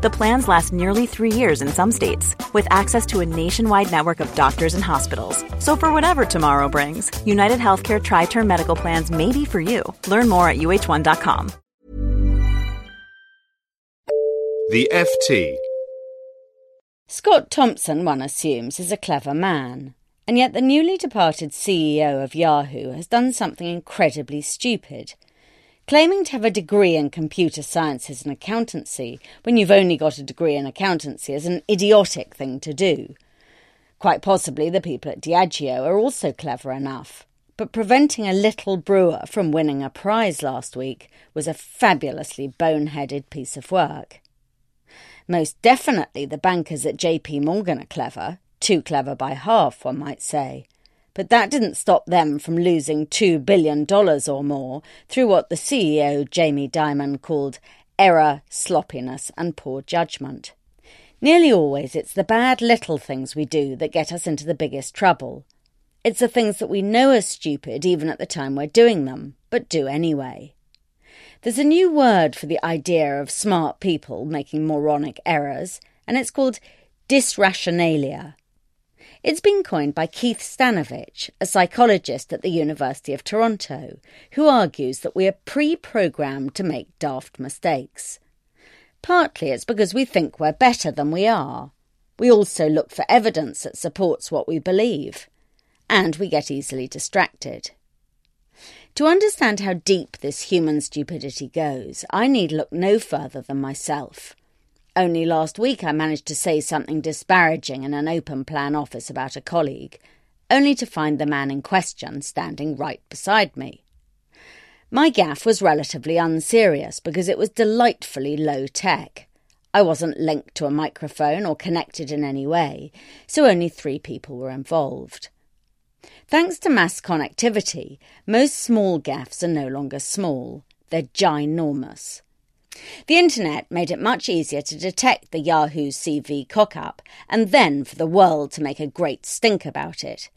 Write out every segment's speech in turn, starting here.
The plans last nearly 3 years in some states, with access to a nationwide network of doctors and hospitals. So for whatever tomorrow brings, UnitedHealthcare Tri-Term Medical Plans may be for you. Learn more at UH1.com. The FT. Scott Thompson, one assumes, is a clever man. And yet the newly departed CEO of Yahoo has done something incredibly stupid. Claiming to have a degree in computer sciences and accountancy when you've only got a degree in accountancy is an idiotic thing to do. Quite possibly the people at Diageo are also clever enough. But preventing a little brewer from winning a prize last week was a fabulously boneheaded piece of work. Most definitely the bankers at J.P. Morgan are clever, too clever by half, one might say. But that didn't stop them from losing $2 billion or more through what the CEO, Jamie Dimon, called error, sloppiness and poor judgment. Nearly always it's the bad little things we do that get us into the biggest trouble. It's the things that we know are stupid even at the time we're doing them, but do anyway. There's a new word for the idea of smart people making moronic errors, and it's called dysrationalia. It's been coined by Keith Stanovich, a psychologist at the University of Toronto, who argues that we are pre-programmed to make daft mistakes. Partly it's because we think we're better than we are. We also look for evidence that supports what we believe. And we get easily distracted. To understand how deep this human stupidity goes, I need look no further than myself. Only last week I managed to say something disparaging in an open-plan office about a colleague, only to find the man in question standing right beside me. My gaffe was relatively unserious because it was delightfully low-tech. I wasn't linked to a microphone or connected in any way, so only 3 people were involved. Thanks to mass connectivity, most small gaffes are no longer small, they're ginormous. The internet made it much easier to detect the Yahoo CV cock-up and then for the world to make a great stink about it.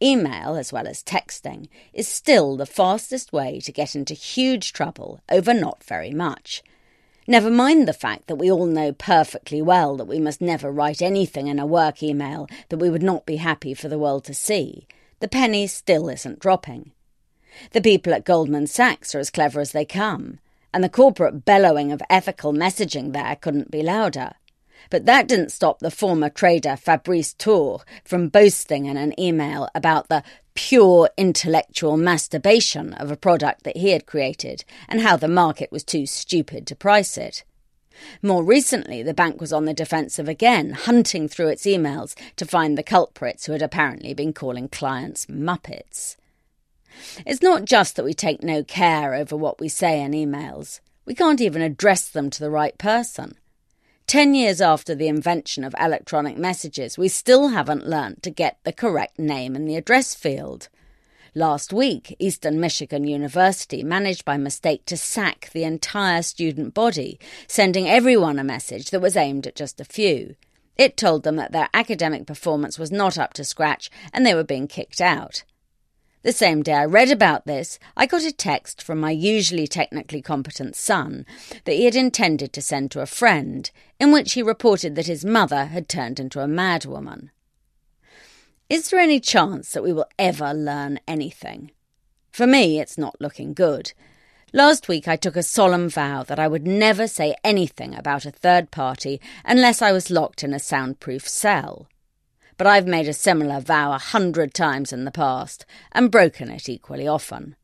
Email, as well as texting, is still the fastest way to get into huge trouble over not very much. Never mind the fact that we all know perfectly well that we must never write anything in a work email that we would not be happy for the world to see. The penny still isn't dropping. The people at Goldman Sachs are as clever as they come, and the corporate bellowing of ethical messaging there couldn't be louder. But that didn't stop the former trader Fabrice Tour from boasting in an email about the pure intellectual masturbation of a product that he had created and how the market was too stupid to price it. More recently, the bank was on the defensive again, hunting through its emails to find the culprits who had apparently been calling clients muppets. It's not just that we take no care over what we say in emails. We can't even address them to the right person. 10 years after the invention of electronic messages, we still haven't learnt to get the correct name in the address field. Last week, Eastern Michigan University managed by mistake to sack the entire student body, sending everyone a message that was aimed at just a few. It told them that their academic performance was not up to scratch and they were being kicked out. The same day I read about this, I got a text from my usually technically competent son that he had intended to send to a friend, in which he reported that his mother had turned into a madwoman. Is there any chance that we will ever learn anything? For me, it's not looking good. Last week I took a solemn vow that I would never say anything about a third party unless I was locked in a soundproof cell. But I've made a similar vow 100 times in the past and broken it equally often.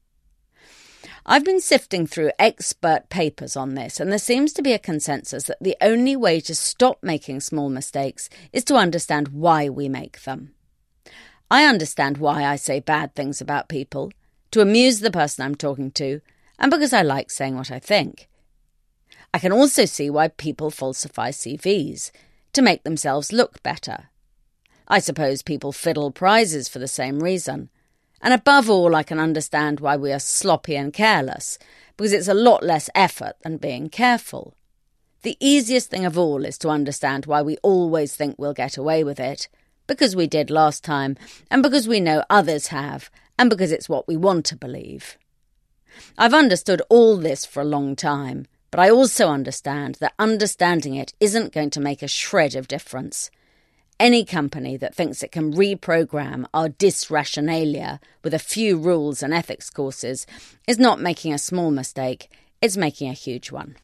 I've been sifting through expert papers on this, and there seems to be a consensus that the only way to stop making small mistakes is to understand why we make them. I understand why I say bad things about people, to amuse the person I'm talking to, and because I like saying what I think. I can also see why people falsify CVs, to make themselves look better. I suppose people fiddle prizes for the same reason. And above all, I can understand why we are sloppy and careless, because it's a lot less effort than being careful. The easiest thing of all is to understand why we always think we'll get away with it, because we did last time, and because we know others have, and because it's what we want to believe. I've understood all this for a long time, but I also understand that understanding it isn't going to make a shred of difference. Any company that thinks it can reprogram our dysrationalia with a few rules and ethics courses is not making a small mistake, it's making a huge one.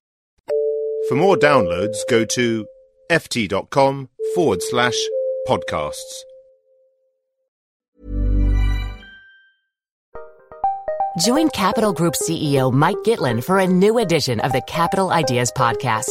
For more downloads, go to ft.com/podcasts. Join Capital Group CEO Mike Gitlin for a new edition of the Capital Ideas Podcast.